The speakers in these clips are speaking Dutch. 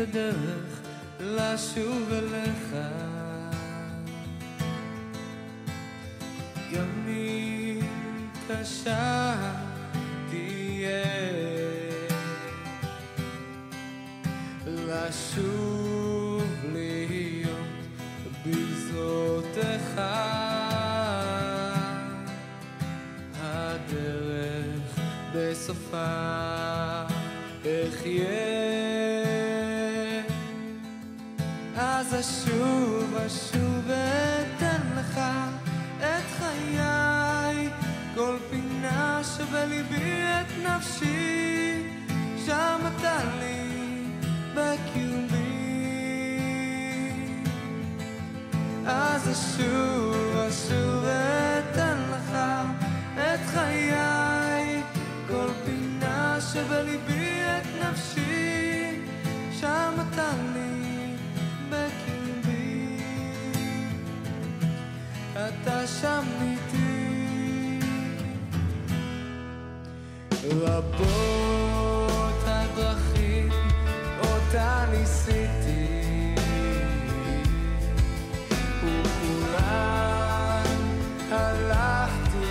הדרך לשוב אליך גם אם קשה תהיה לשוב להיות בזרועותיך הדרך בסופה אחיה אז אשוב אשוב אתן לך את חיי כל פינה שבליבי את נפשי שם אתה לי בקיומי אז אשוב אשוב אתן לך את חיי כל פינה שבליבי נפשי שם אתה לי בקרבי אתה שם איתי רבות הדרכים אותה ניסיתי וכולן הלכתי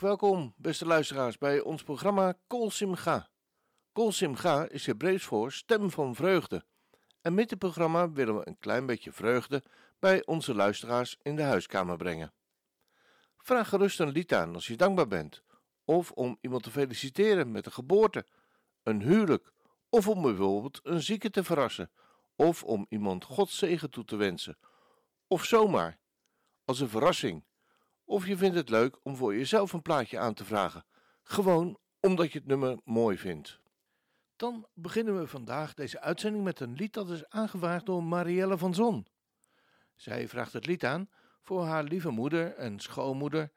Welkom, beste luisteraars, bij ons programma Kol Simcha. Kol Simcha is Hebreeuws voor stem van vreugde. En met dit programma willen we een klein beetje vreugde bij onze luisteraars in de huiskamer brengen. Vraag gerust een lied aan als je dankbaar bent, of om iemand te feliciteren met een geboorte, een huwelijk, of om bijvoorbeeld een zieke te verrassen, of om iemand Gods zegen toe te wensen, of zomaar, als een verrassing. Of je vindt het leuk om voor jezelf een plaatje aan te vragen, gewoon omdat je het nummer mooi vindt. Dan beginnen we vandaag deze uitzending met een lied dat is aangevraagd door Marielle van Zon. Zij vraagt het lied aan voor haar lieve moeder en schoonmoeder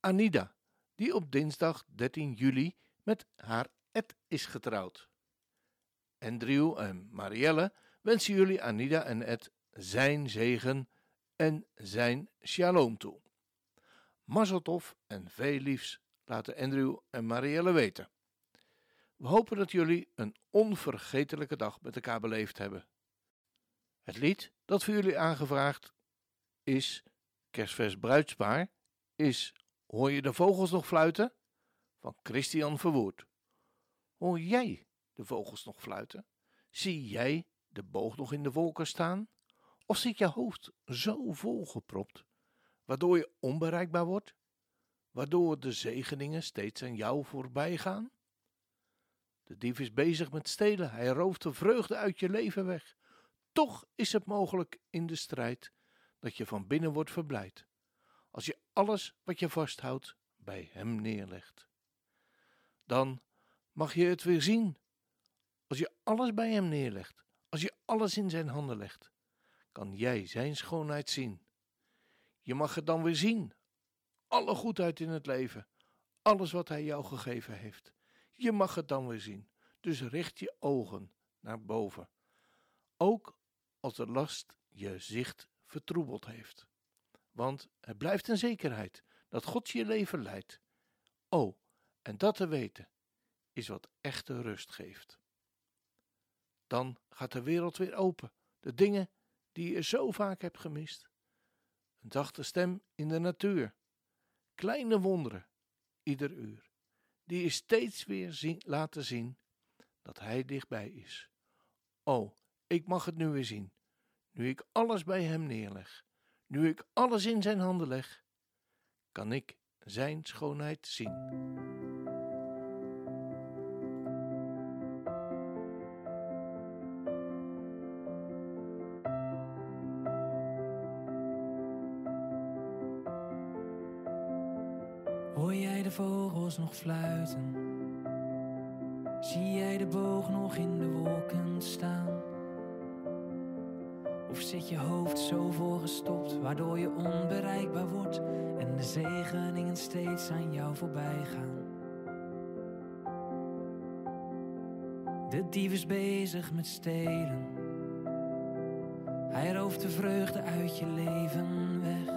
Anida, die op dinsdag 13 juli met haar Ed is getrouwd. Andrew en Marielle wensen jullie Anida en Ed zijn zegen en zijn shalom toe. Mazzel tov en veel liefs laten Andrew en Marielle weten. We hopen dat jullie een onvergetelijke dag met elkaar beleefd hebben. Het lied dat voor jullie aangevraagd is, Kerstvers Bruidspaar, is Hoor je de vogels nog fluiten? Van Christian Verwoerd. Hoor jij de vogels nog fluiten? Zie jij de boog nog in de wolken staan? Of zit je hoofd zo volgepropt, waardoor je onbereikbaar wordt? Waardoor de zegeningen steeds aan jou voorbij gaan? De dief is bezig met stelen, hij rooft de vreugde uit je leven weg. Toch is het mogelijk in de strijd dat je van binnen wordt verblijd, als je alles wat je vasthoudt bij hem neerlegt. Dan mag je het weer zien. Als je alles bij hem neerlegt, als je alles in zijn handen legt, kan jij zijn schoonheid zien. Je mag het dan weer zien, alle goedheid in het leven, alles wat hij jou gegeven heeft. Je mag het dan weer zien, dus richt je ogen naar boven, ook als de last je zicht vertroebeld heeft. Want het blijft een zekerheid dat God je leven leidt. Oh, en dat te weten is wat echte rust geeft. Dan gaat de wereld weer open, de dingen die je zo vaak hebt gemist. Een zachte stem in de natuur, kleine wonderen, ieder uur, die je steeds weer laten zien dat hij dichtbij is. Oh, ik mag het nu weer zien, nu ik alles bij hem neerleg, nu ik alles in zijn handen leg, kan ik zijn schoonheid zien. Hoor jij de vogels nog fluiten? Zie jij de boog nog in de wolken staan? Of zit je hoofd zo voorgestopt, waardoor je onbereikbaar wordt en de zegeningen steeds aan jou voorbij gaan? De dief is bezig met stelen. Hij rooft de vreugde uit je leven weg.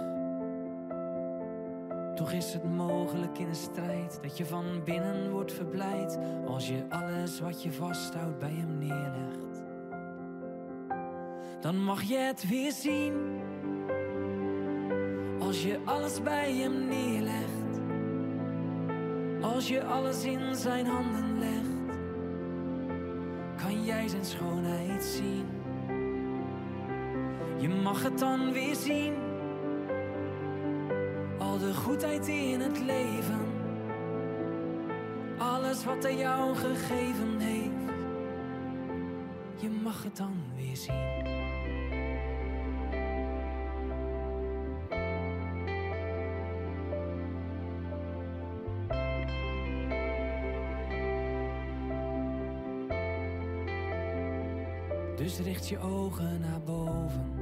Toch is het mogelijk in een strijd dat je van binnen wordt verblijd, als je alles wat je vasthoudt bij hem neerlegt. Dan mag je het weer zien, als je alles bij hem neerlegt, als je alles in zijn handen legt, kan jij zijn schoonheid zien. Je mag het dan weer zien, al de goedheid in het leven, alles wat hij jou gegeven heeft, je mag het dan weer zien. Dus richt je ogen naar boven,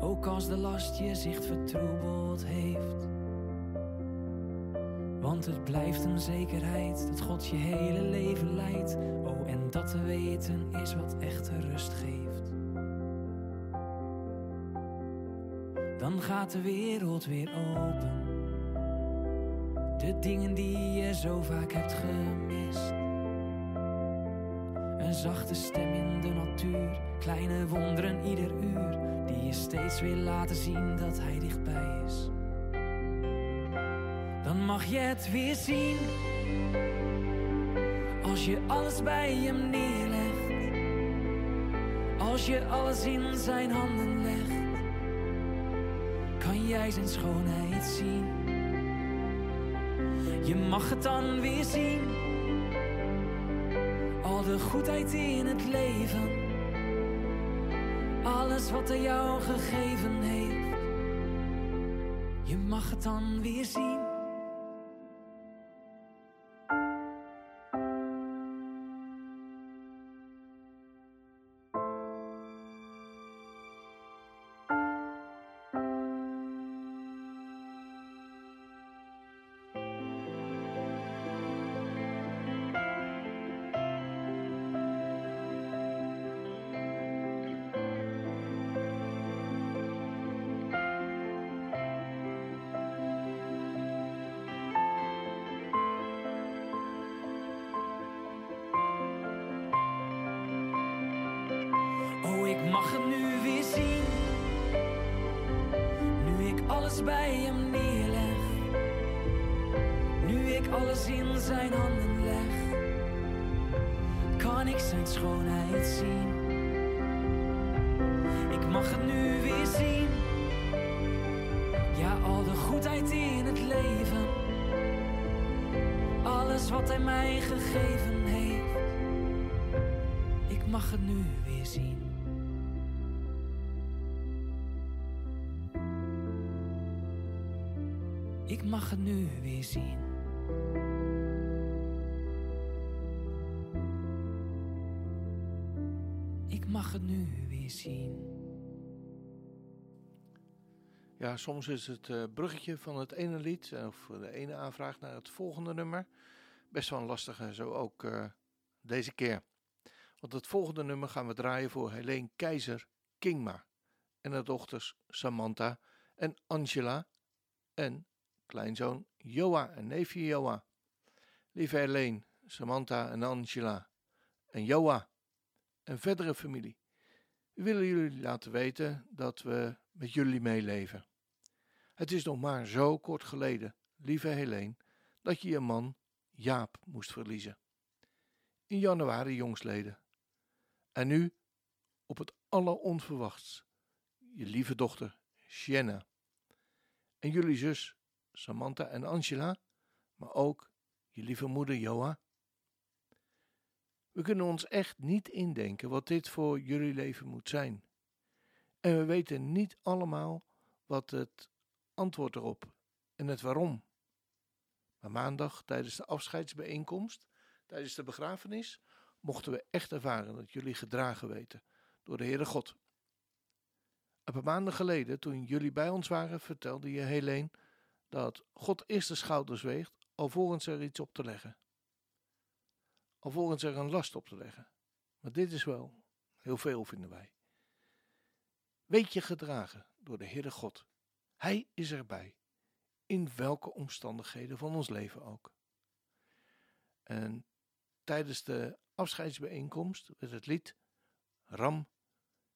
ook als de last je zicht vertroebeld heeft. Want het blijft een zekerheid dat God je hele leven leidt. Oh, en dat te weten is wat echte rust geeft. Dan gaat de wereld weer open. De dingen die je zo vaak hebt gemist. Een zachte stem in de natuur, kleine wonderen ieder uur, die je steeds weer laten zien dat hij dichtbij is. Dan mag je het weer zien, als je alles bij hem neerlegt, als je alles in zijn handen legt, kan jij zijn schoonheid zien. Je mag het dan weer zien, al de goedheid in het leven, alles wat hij jou gegeven heeft, je mag het dan weer zien. alles bij hem neerleg. Nu ik alles in zijn handen leg, kan ik zijn schoonheid zien. Ik mag het nu weer zien. Ja, al de goedheid in het leven. Alles wat hij mij gegeven heeft. Ik mag het nu weer zien. Ik mag het nu weer zien. Ik mag het nu weer zien. Ja, soms is het bruggetje van het ene lied of de ene aanvraag naar het volgende nummer best wel lastig, en zo ook deze keer. Want het volgende nummer gaan we draaien voor Helene Keizer Kingma en haar dochters Samantha en Angela en kleinzoon Joa en neefje Joa. Lieve Helene, Samantha en Angela en Joa en verdere familie. We willen jullie laten weten dat we met jullie meeleven. Het is nog maar zo kort geleden, lieve Helene, dat je je man Jaap moest verliezen. In januari jongstleden. En nu, op het alleronverwachts, je lieve dochter Sienna. En jullie zus Samantha en Angela, maar ook je lieve moeder Joa. We kunnen ons echt niet indenken wat dit voor jullie leven moet zijn. En we weten niet allemaal wat het antwoord erop en het waarom. Maar maandag tijdens de afscheidsbijeenkomst, tijdens de begrafenis, mochten we echt ervaren dat jullie gedragen weten door de Heere God. Een paar maanden geleden, toen jullie bij ons waren, vertelde je Helene dat God eerst de schouders weegt alvorens er iets op te leggen. Alvorens er een last op te leggen. Maar dit is wel heel veel, vinden wij. Weet je gedragen door de Heere God. Hij is erbij. In welke omstandigheden van ons leven ook. En tijdens de afscheidsbijeenkomst werd het lied Ram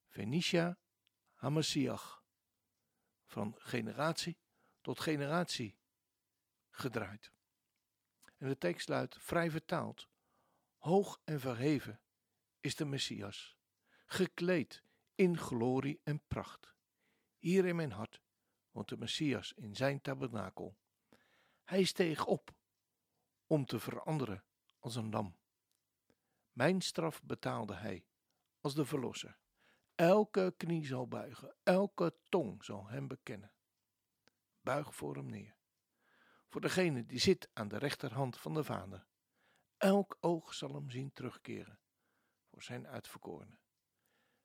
Venetia HaMessiah van generatie tot generatie gedraaid. En de tekst luidt, vrij vertaald: hoog en verheven is de Messias, gekleed in glorie en pracht. Hier in mijn hart woont de Messias in zijn tabernakel. Hij steeg op om te veranderen als een lam. Mijn straf betaalde hij als de verlosser. Elke knie zal buigen, elke tong zal hem bekennen. Buig voor hem neer, voor degene die zit aan de rechterhand van de Vader. Elk oog zal hem zien terugkeren voor zijn uitverkorene.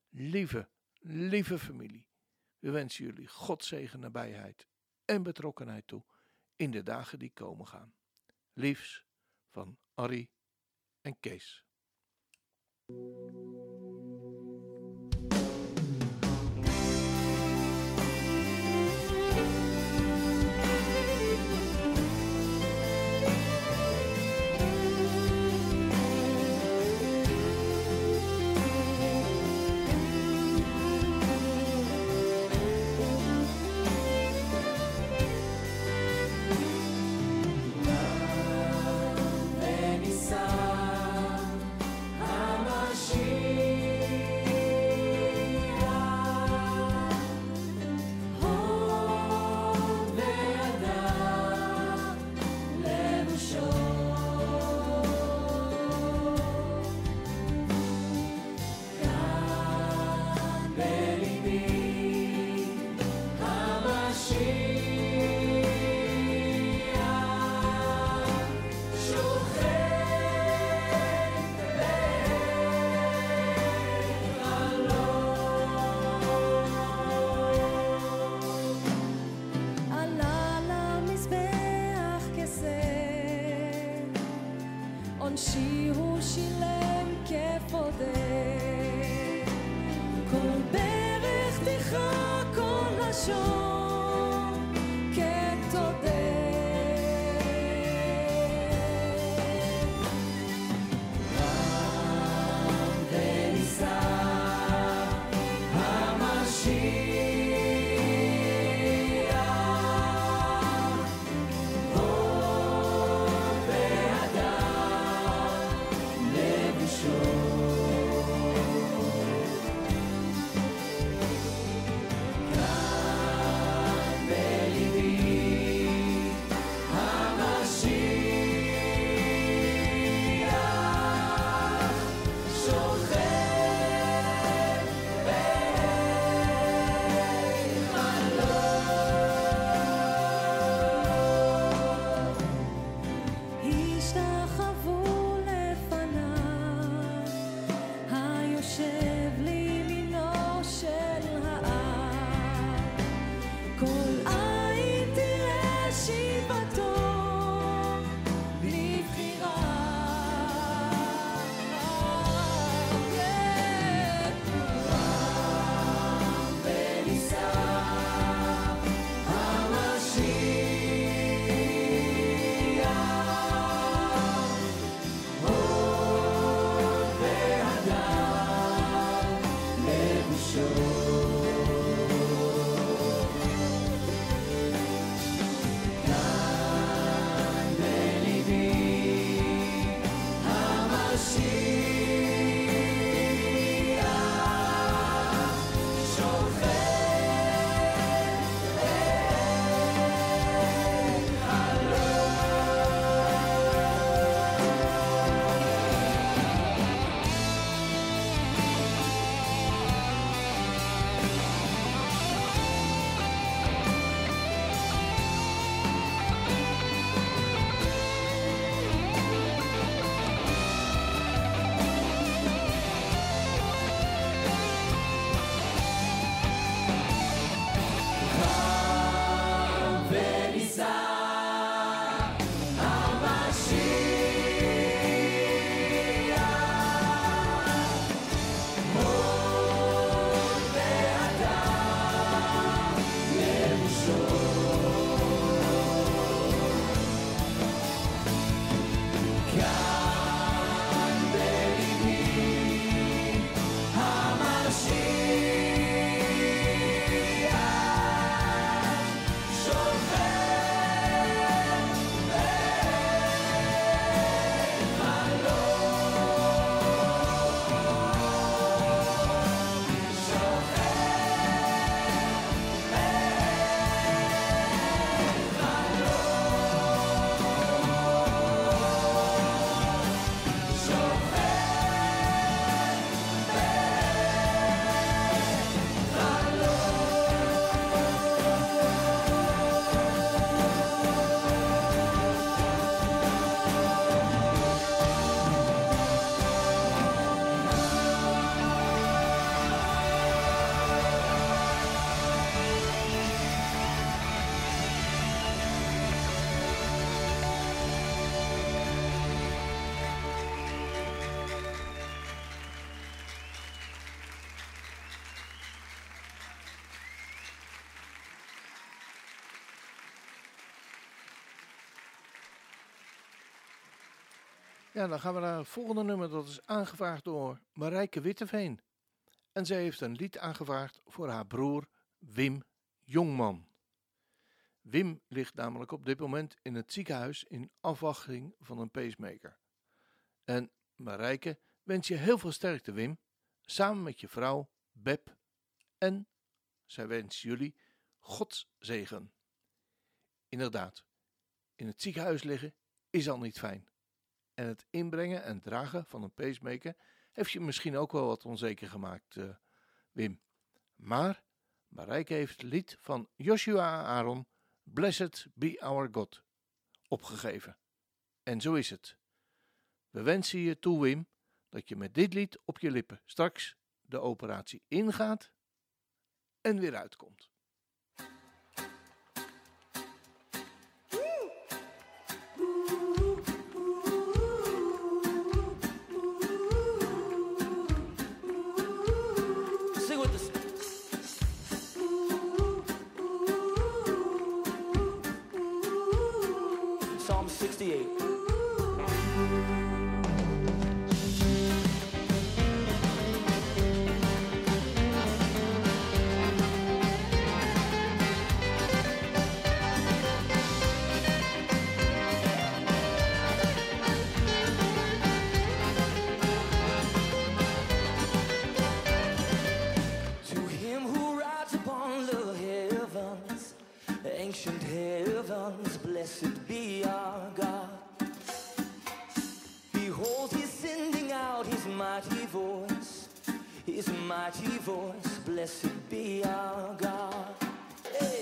Lieve, lieve familie, we wensen jullie Gods zegen, nabijheid en betrokkenheid toe in de dagen die komen gaan. Liefs van Arie en Kees. Yeah. Ja, dan gaan we naar het volgende nummer. Dat is aangevraagd door Marijke Witteveen. En zij heeft een lied aangevraagd voor haar broer Wim Jongman. Wim ligt namelijk op dit moment in het ziekenhuis in afwachting van een pacemaker. En Marijke wens je heel veel sterkte, Wim, samen met je vrouw Beb. En zij wenst jullie Gods zegen. Inderdaad, in het ziekenhuis liggen is al niet fijn. En het inbrengen en dragen van een pacemaker heeft je misschien ook wel wat onzeker gemaakt, Wim. Maar Marijke heeft het lied van Joshua Aaron, Blessed Be Our God, opgegeven. En zo is het. We wensen je toe, Wim, dat je met dit lied op je lippen straks de operatie ingaat en weer uitkomt. Psalm 68. Blessed be our God. Behold, he's sending out his mighty voice. His mighty voice, blessed be our God. Hey.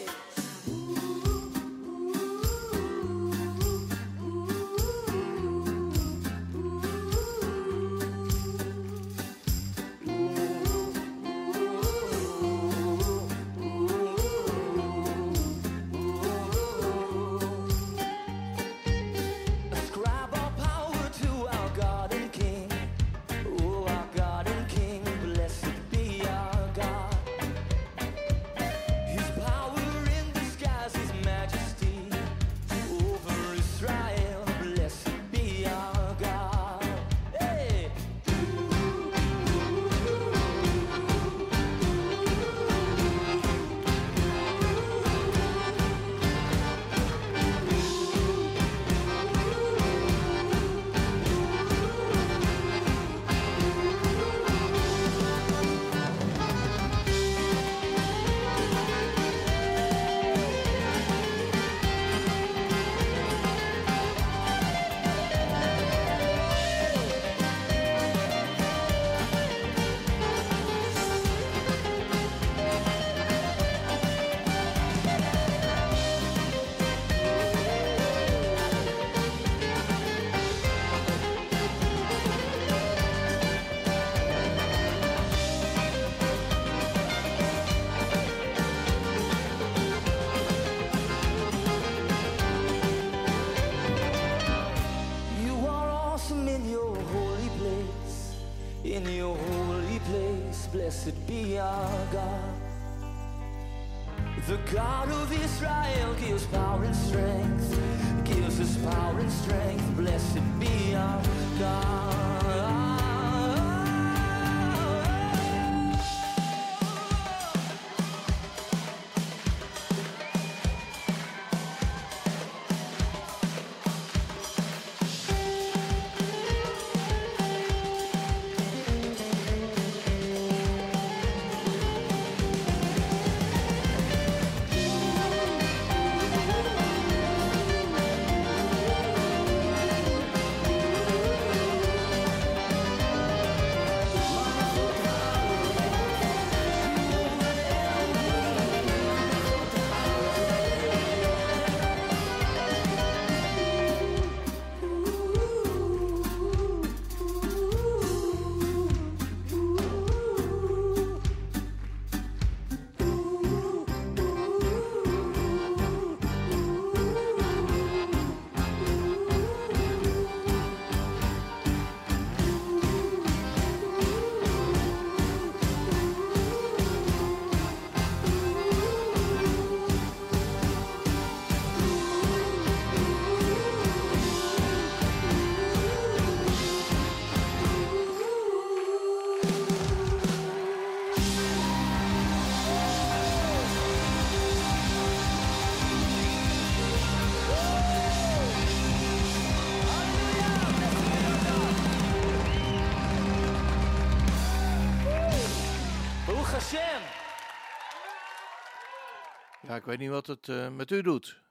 Ja, ik weet niet wat het met u doet,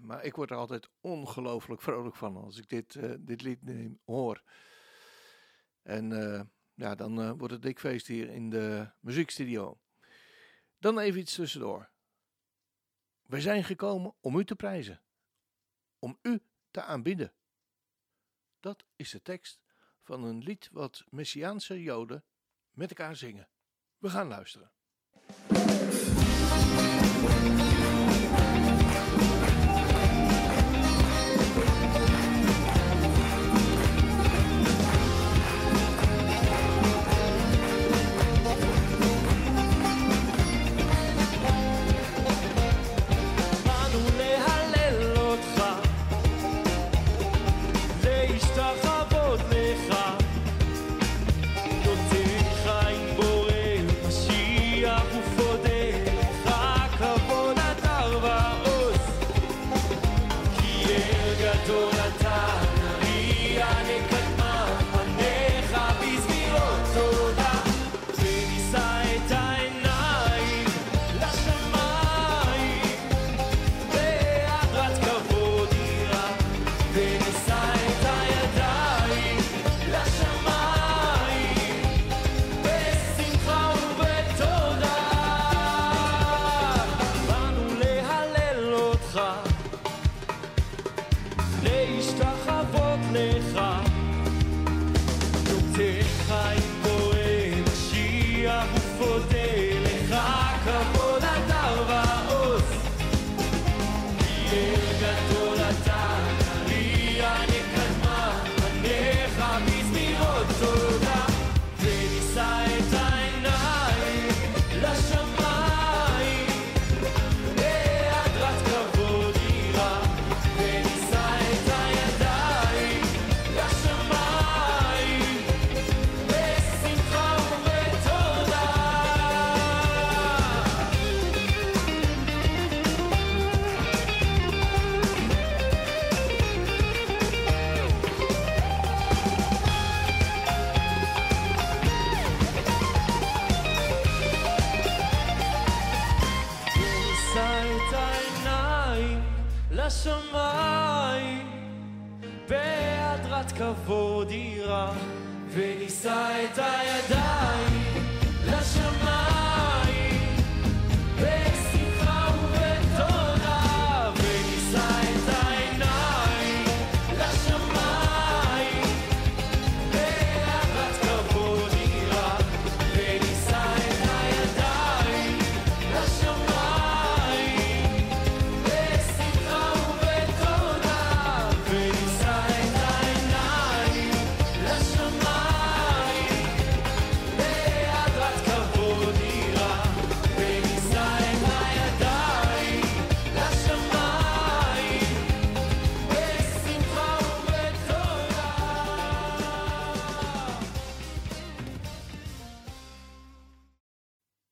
maar ik word er altijd ongelooflijk vrolijk van als ik dit lied hoor. En ja, dan wordt het dik feest hier in de muziekstudio. Dan even iets tussendoor. We zijn gekomen om u te prijzen, om u te aanbidden. Dat is de tekst van een lied wat Messiaanse Joden met elkaar zingen. We gaan luisteren.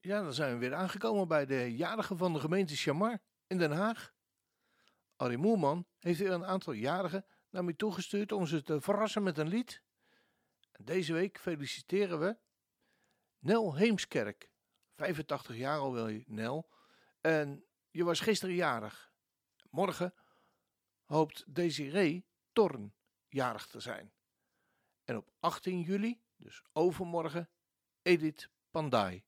Ja, dan zijn we weer aangekomen bij de jarigen van de gemeente Shamar in Den Haag. Arie Moerman heeft weer een aantal jarigen naar mij toegestuurd om ze te verrassen met een lied. Deze week feliciteren we Nel Heemskerk. 85 jaar al wil je, Nel. En je was gisteren jarig. Morgen hoopt Desiree Torn jarig te zijn. En op 18 juli, dus overmorgen, Edith Pandai.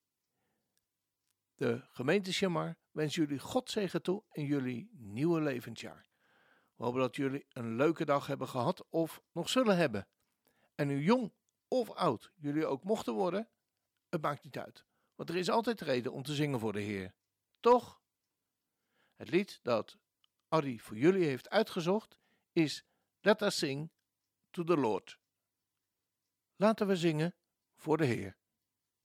De gemeente Shamar wens jullie Godzegen toe in jullie nieuwe levensjaar. We hopen dat jullie een leuke dag hebben gehad of nog zullen hebben. En hoe jong of oud jullie ook mochten worden, het maakt niet uit. Want er is altijd reden om te zingen voor de Heer. Toch? Het lied dat Arie voor jullie heeft uitgezocht is Let Us Sing to the Lord. Laten we zingen voor de Heer.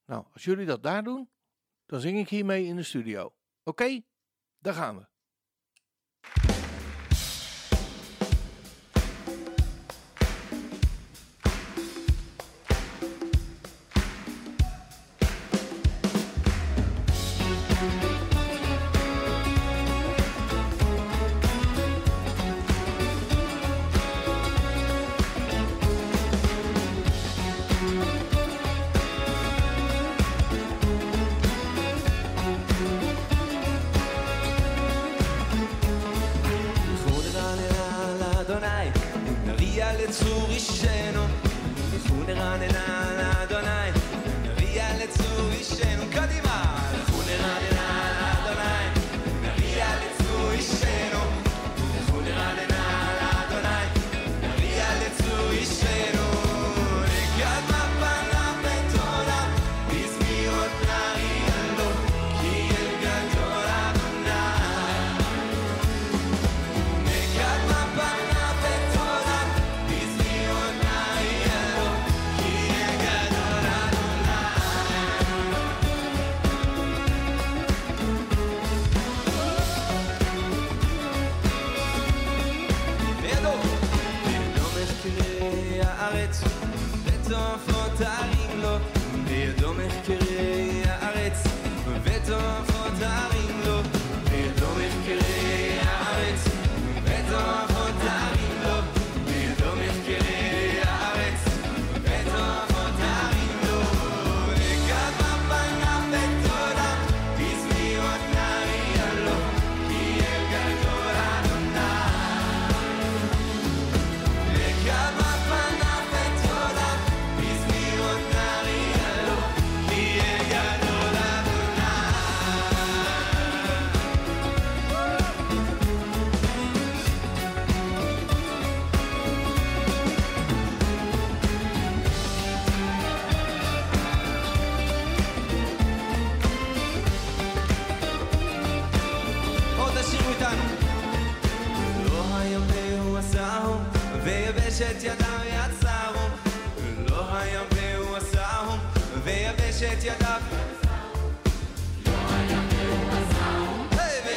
Nou, als jullie dat daar doen, dan zing ik hiermee in de studio. Oké? Daar gaan we. נביאה לצור אישנו, ונרננה על אדוני, נביאה לצור אישנו, קדימה! ונרננה על אדוני, נביאה לצור אישנו, ונרננה על אדוני, נביאה לצור אישנו. ותופות הרים לו, בידו מחקרי הארץ, ותופות הרים לו, בידו מחקרי הארץ, ותופות הרים לו, בידו מחקרי הארץ, ותופות הרים לו, וכמה פניו בתורה, בזמירות נריע לו, כי אל גדול אדוני, וכמה ויבשת ידיו יצרו, לא הים והוא עשהו, ויבשת ידיו יצרו, לא הים והוא עשהו,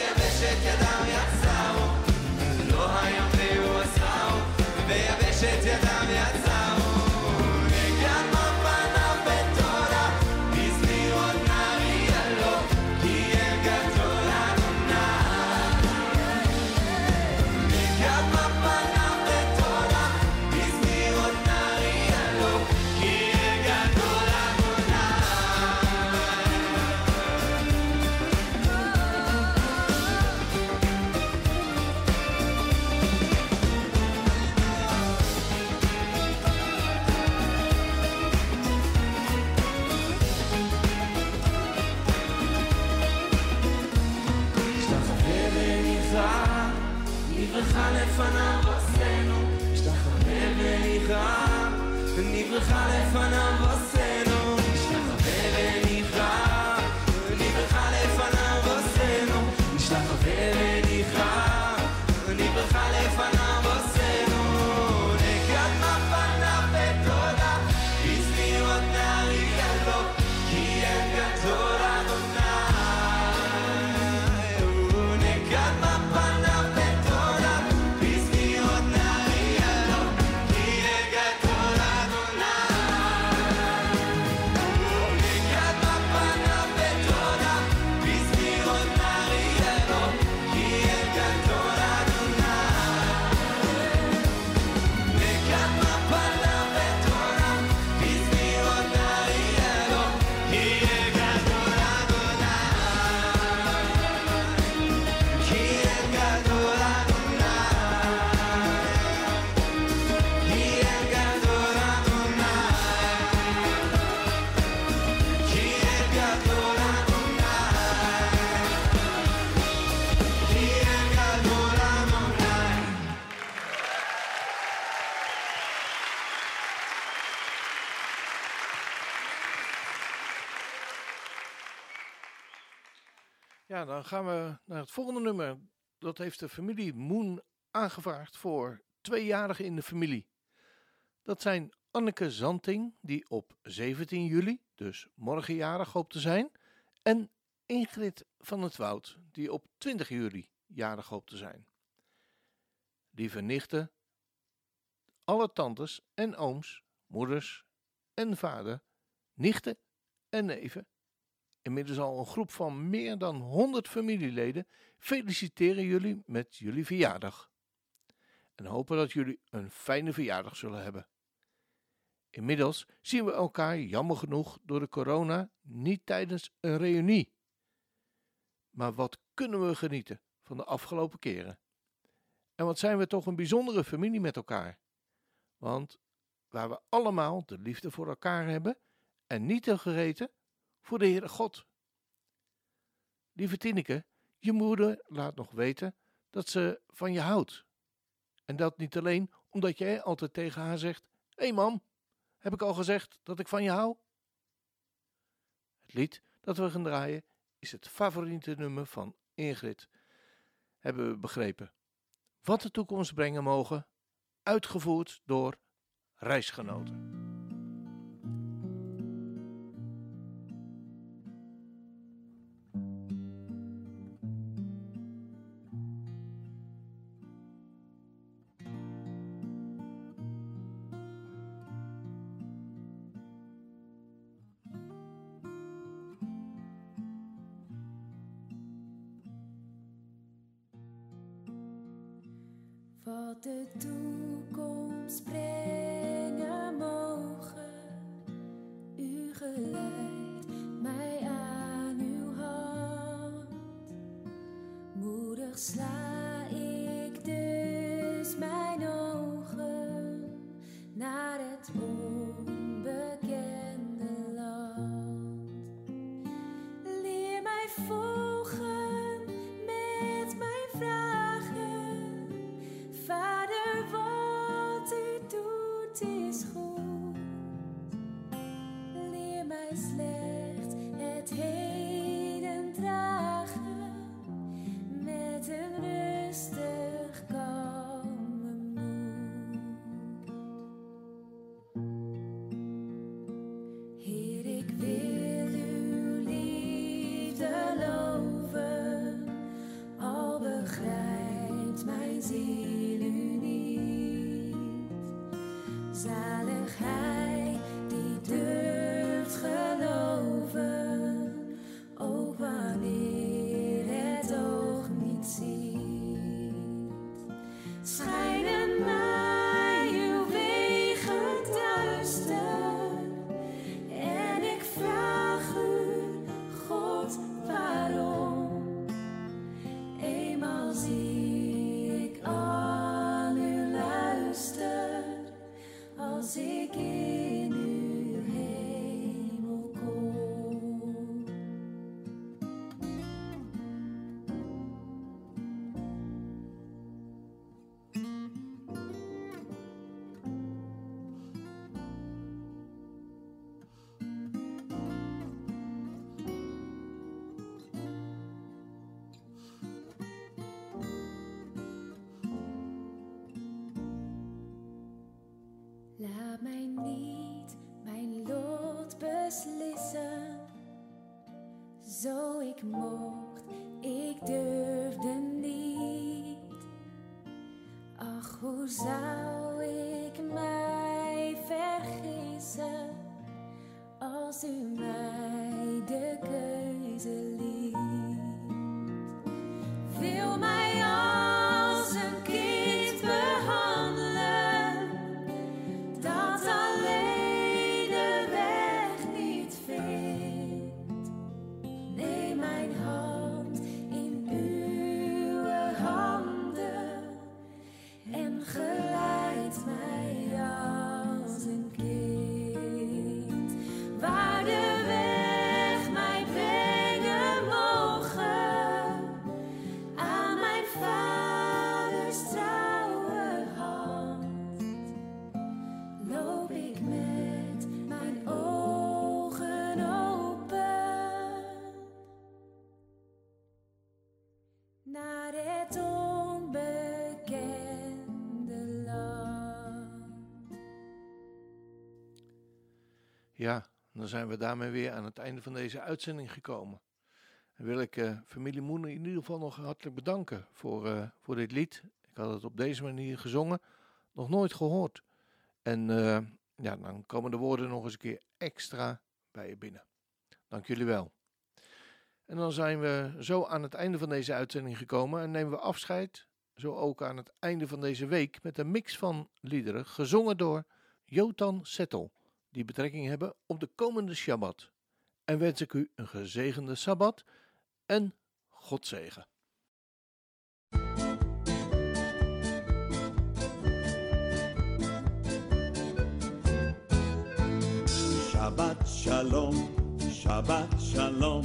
ויבשת ידיו יצרו, לא הים והוא עשהו, ויבשת ידיו יצרו. Ja, dan gaan we naar het volgende nummer. Dat heeft de familie Moen aangevraagd voor tweejarigen in de familie. Dat zijn Anneke Zanting, die op 17 juli, dus morgen jarig hoopt te zijn. En Ingrid van het Woud, die op 20 juli jarig hoopt te zijn. Lieve nichten, alle tantes en ooms, moeders en vader, nichten en neven. Inmiddels al een groep van meer dan 100 familieleden feliciteren jullie met jullie verjaardag. En hopen dat jullie een fijne verjaardag zullen hebben. Inmiddels zien we elkaar jammer genoeg door de corona niet tijdens een reunie. Maar wat kunnen we genieten van de afgelopen keren. En wat zijn we toch een bijzondere familie met elkaar. Want waar we allemaal de liefde voor elkaar hebben en niet te gereten voor de Heere God. Lieve Tineke, je moeder laat nog weten dat ze van je houdt. En dat niet alleen omdat jij altijd tegen haar zegt: "Hé mam, heb ik al gezegd dat ik van je hou?" Het lied dat we gaan draaien is het favoriete nummer van Ingrid, hebben we begrepen. Wat de toekomst brengen mogen, uitgevoerd door reisgenoten. Wat de toekomst brengen mogen, u geleidt mij aan uw hand. Moedig sla ik dus mijn ogen naar het onbekende land. Leer mij volgen met mijn vragen. Laat mij niet mijn lot beslissen, zo ik mocht, ik durfde niet. Ach, hoe zou ik mij vergissen, als u mij de keuze liet. Wil mij als een kind behandelen. Ja, dan zijn we daarmee weer aan het einde van deze uitzending gekomen. Dan wil ik familie Moenen in ieder geval nog hartelijk bedanken voor dit lied. Ik had het op deze manier gezongen, nog nooit gehoord. En ja, dan komen de woorden nog eens een keer extra bij je binnen. Dank jullie wel. En dan zijn we zo aan het einde van deze uitzending gekomen en nemen we afscheid. Zo ook aan het einde van deze week met een mix van liederen gezongen door Jotan Settel, die betrekking hebben op de komende Shabbat. En wens ik u een gezegende Sabbat en God zegen. Shabbat Shalom, Shabbat Shalom,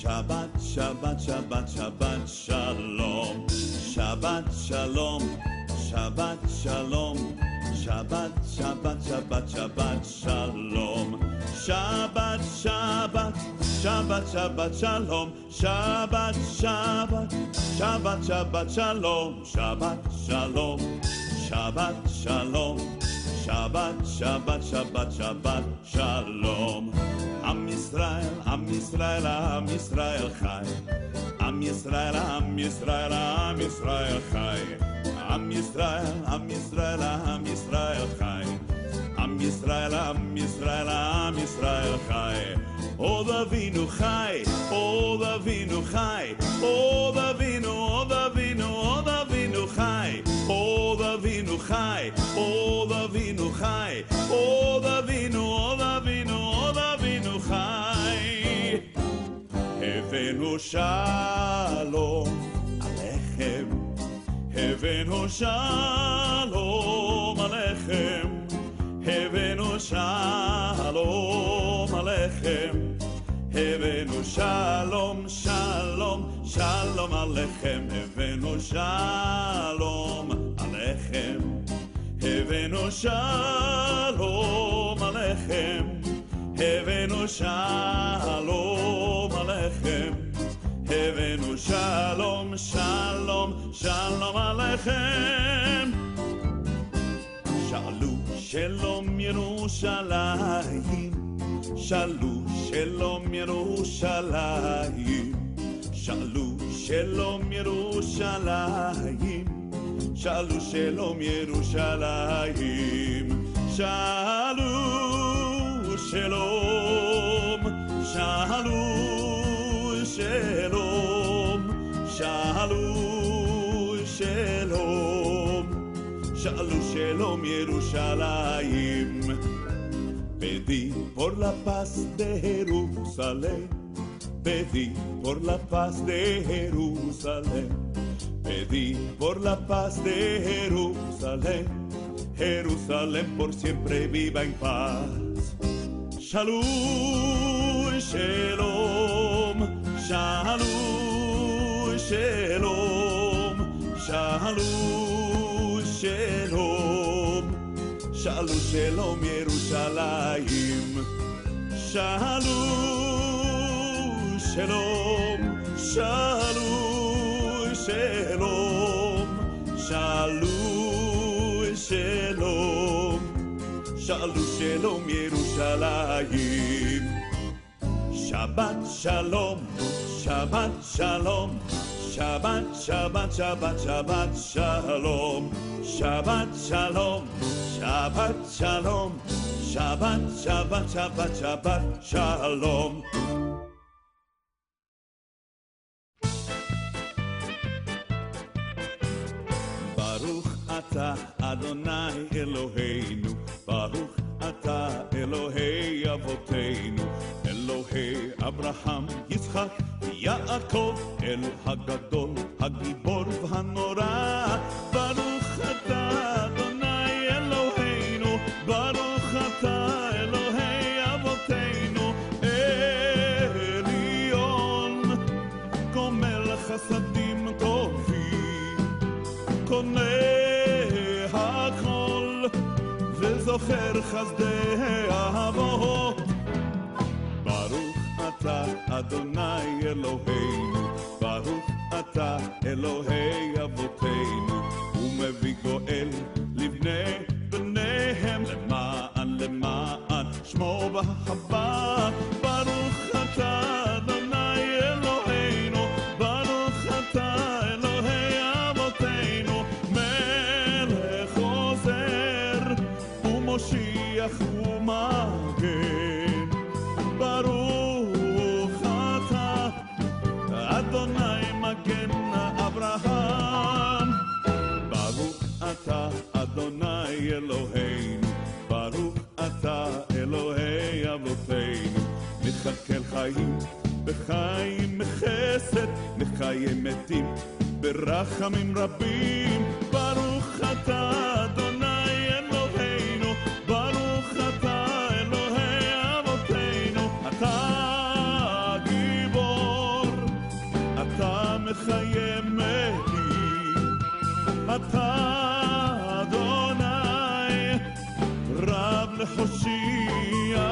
Shabbat, Shabbat, Shabbat, Shabbat Shalom, Shabbat Shalom, Shabbat Shalom, Shabbat, Shabbat, Shabbat, Shabbat Shalom, Shabbat, Shabbat, Shabbat, Shabbat Shalom, Shabbat, Shabbat, Shabbat, Shabbat Shalom, Shabbat Shalom, Shabbat Shalom. Shabbat, Shabbat, Shabbat, Shabbat, Shalom. Am Yisrael, Chai. Am Yisrael, Chai. Chai. Am Yisrael, Chai. O Davinu, Chai. O Davinu, Chai. O Davinu, Chai. O Davinu, Chai. O Davinu, Chai. O Davinu, Davinu, Chai. Hevenu Shalom Alechem. Hevenu Shalom Alechem. Hevenu Shalom Alechem. Hevenu Shalom, Shalom, Shalom Alechem. Hevenu Shalom Alechem. Hevenu Shalom Alechem. Hevenu Shalom Alechem. Hevenu Shalom, Shalom, Shalom Alechem. Shalu Shalom Yerushalayim. Shalu Shalom Yerushalayim. Shalu Shalom Yerushalayim. Shalu Shalom Yerushalayim. Shalu Shalom. Shalu Shalom. Shalu Shalom. Shalu Shalom Yerushalayim. Pedí por la paz de Jerusalén, pedí por la paz de Jerusalén, pedí por la paz de Jerusalén, Jerusalén por siempre viva en paz. Shalom, Shalom, Shalom, Shalom, Shalom, Shalom. Shalom, Shalom, Yerushalayim. Shalom, Shalom, Shalom, Shalom, Shalom, Shalom, Shalom, Shalom, Yerushalayim. Shabbat, Shalom, Shabbat, Shalom. Shabbat, Shabbat, Shabbat, Shabbat, Shalom. Shabbat, Shalom. Shabbat, Shalom. Shabbat, Shabbat, Shabbat, Shabbat, Shalom. Baruch atah Adonai Eloheinu. Baruch atah Elohei Avoteinu. Elohei Abraham, Yitzchak, Yaakov. Elu hagadol, hagibor v'hanorah. Baruch atah Adonai Eloheinu. Baruch atah Elohei Avoteinu. Elion, kol melech hasadim tovim. Koneh hakol, וזוכר חסדי אהבו. Adonai Eloheinu, Baruch atah Elohei Avoteinu, Umevi Goel livnei bneihem, Lema'an Shmo v'haba. Baruch atah Adonai Eloheinu, Baruch atah Elohei Avoteinu, Melech Ozer u'Moshiach u'Magen, Baruch. Adonai Magen Abraham. Baruch atah Adonai Eloheinu, Baruch atah Elohei Avoteinu, Mechalkel chayim b'chayim chesed, mechayim metim berachamim rabim. Baruch atah Adonai Eloheinu, Baruch atah Elohei Avoteinu. מלך הושיע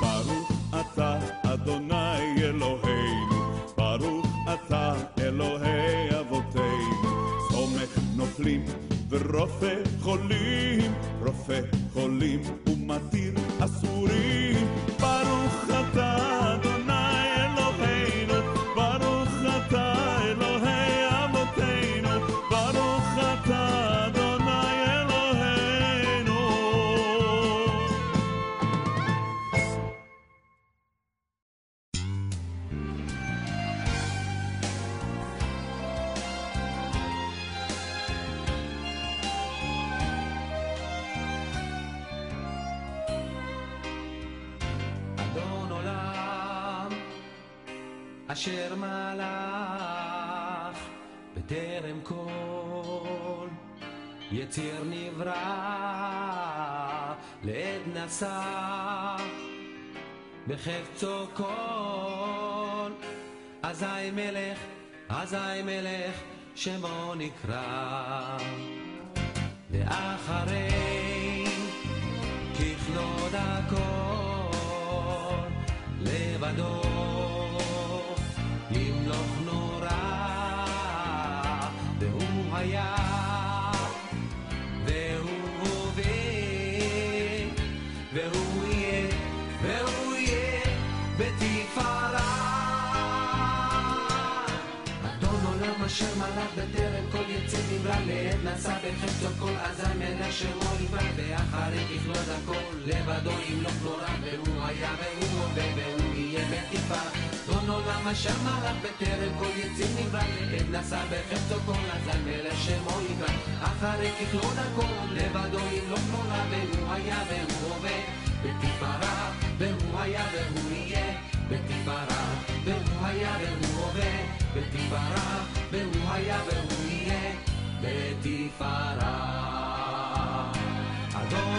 ברוך אתה אדוני אלוהינו ברוך אתה אלוהי אבותינו סומך נופלים ורופא חולים רופא חולים ומתיר אסורים ברוך אתה אדוני אלוהינו ברוך אתה אלוהי אבותינו ברוך אתה אשר מלך בטרם כל יציר נברא לעד נשא בחפצו כל עזי מלך שמו נקרא ואחרי ככלות הכל לבדו ימלוך נורא, והוא היה, והוא הווה, והוא יהיה בתפארה. אדון עולם אשר מלך בטרם כל יצא נברא לעד נשא בחפצו כל עזי מלך שמו נקרא ואחרי ככלות הכל לבדו ימלוך נורא, והוא היה, והוא הווה, והוא יהיה בתפארה. אדון עולם אשר מלך בטרם כל יציר נברא לעד נשא בחפצו כל עזי מלך שמו נקרא אחרי ככלות הכל לבדו ימלוך נורא והוא היה והוא הווה בתפארה והוא היה והוא יהיה בתפארה והוא היה והוא הווה בתפארה והוא היה והוא יהיה בתפארה. אדון עולם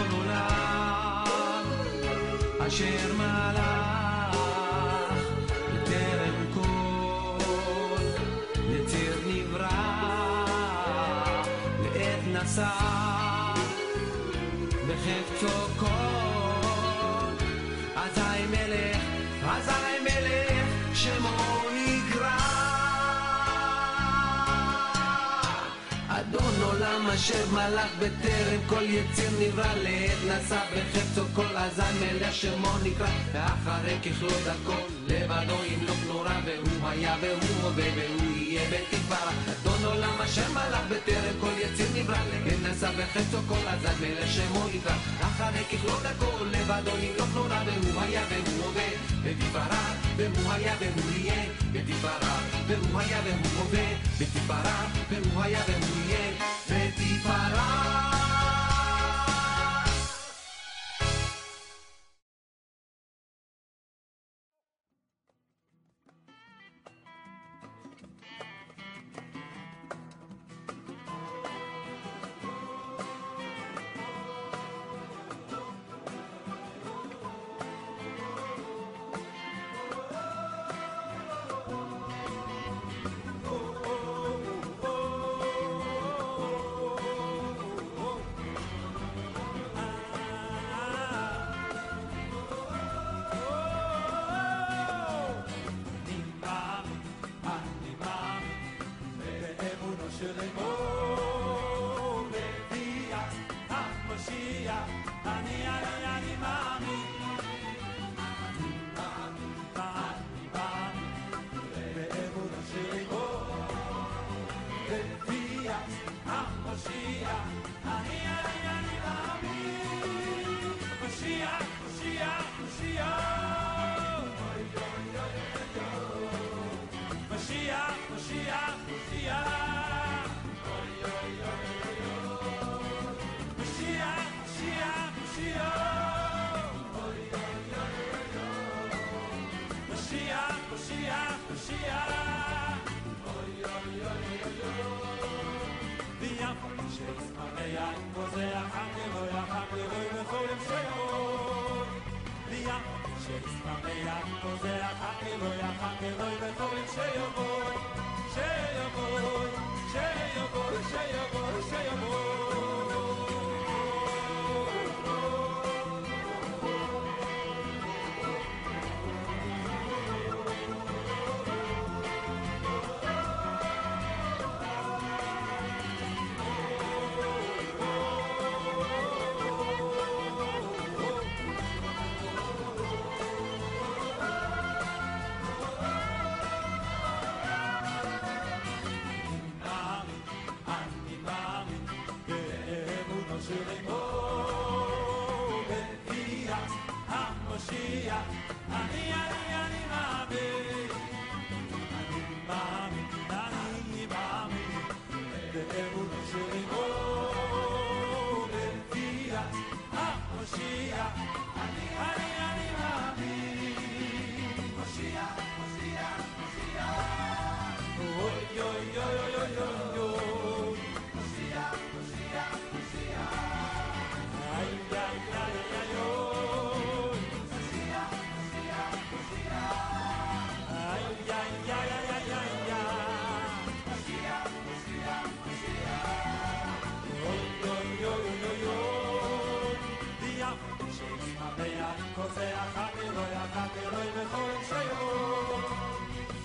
אשר מלך בחפצו כל עזי מלך שמו נקרא. אדון עולם אשר מלך בטרם כל יציר נברא לעד נשא בחפצו כל עזי מלך שמו נקרא ואחרי ככלות הכל לבדו ימלוך נורא והוא היה והוא הווה והוא יהיה בתפארה. אדון עולם אשר מלך בטרם כל יציר נברא לעד נשא בחפצו כל עזי מלך שמו נקרא אחרי ככלות הכל לבדו ימלוך נורא והוא היה והוא הווה בתפארה והוא היה והוא יהיה בתפארה והוא היה והוא הווה בתפארה והוא היה והוא יהיה בתפארה. Say your boy,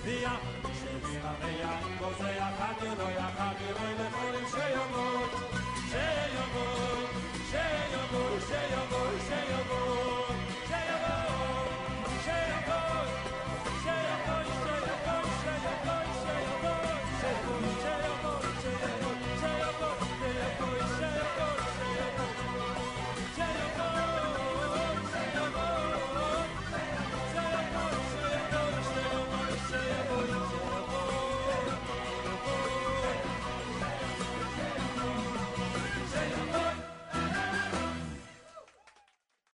Diya, she's a man, goes a happy, no,